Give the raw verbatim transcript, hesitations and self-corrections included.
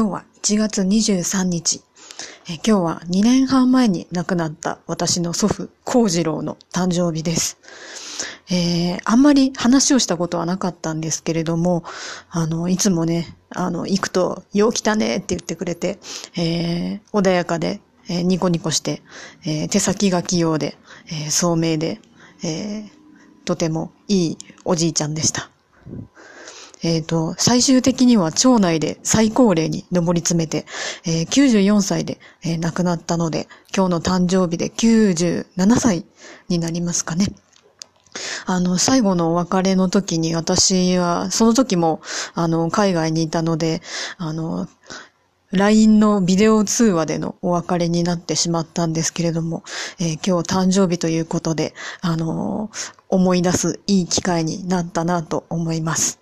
今日はいちがつにじゅうさんにち、え今日はにねんはんまえに亡くなった私の祖父幸次郎の誕生日です。えー、あんまり話をしたことはなかったんですけれども、あのいつもねあの行くとよう来たねって言ってくれて、えー、穏やかで、えー、ニコニコして、えー、手先が器用で、えー、聡明で、えー、とてもいいおじいちゃんでした。えっと、最終的には町内で最高齢に上り詰めて、えー、きゅうじゅうよんさいで、えー、亡くなったので、今日の誕生日できゅうじゅうななさいになりますかね。あの、最後のお別れの時に私は、その時も、あの、海外にいたので、あの、ライン のビデオ通話でのお別れになってしまったんですけれども、えー、今日誕生日ということで、あのー、思い出すいい機会になったなと思います。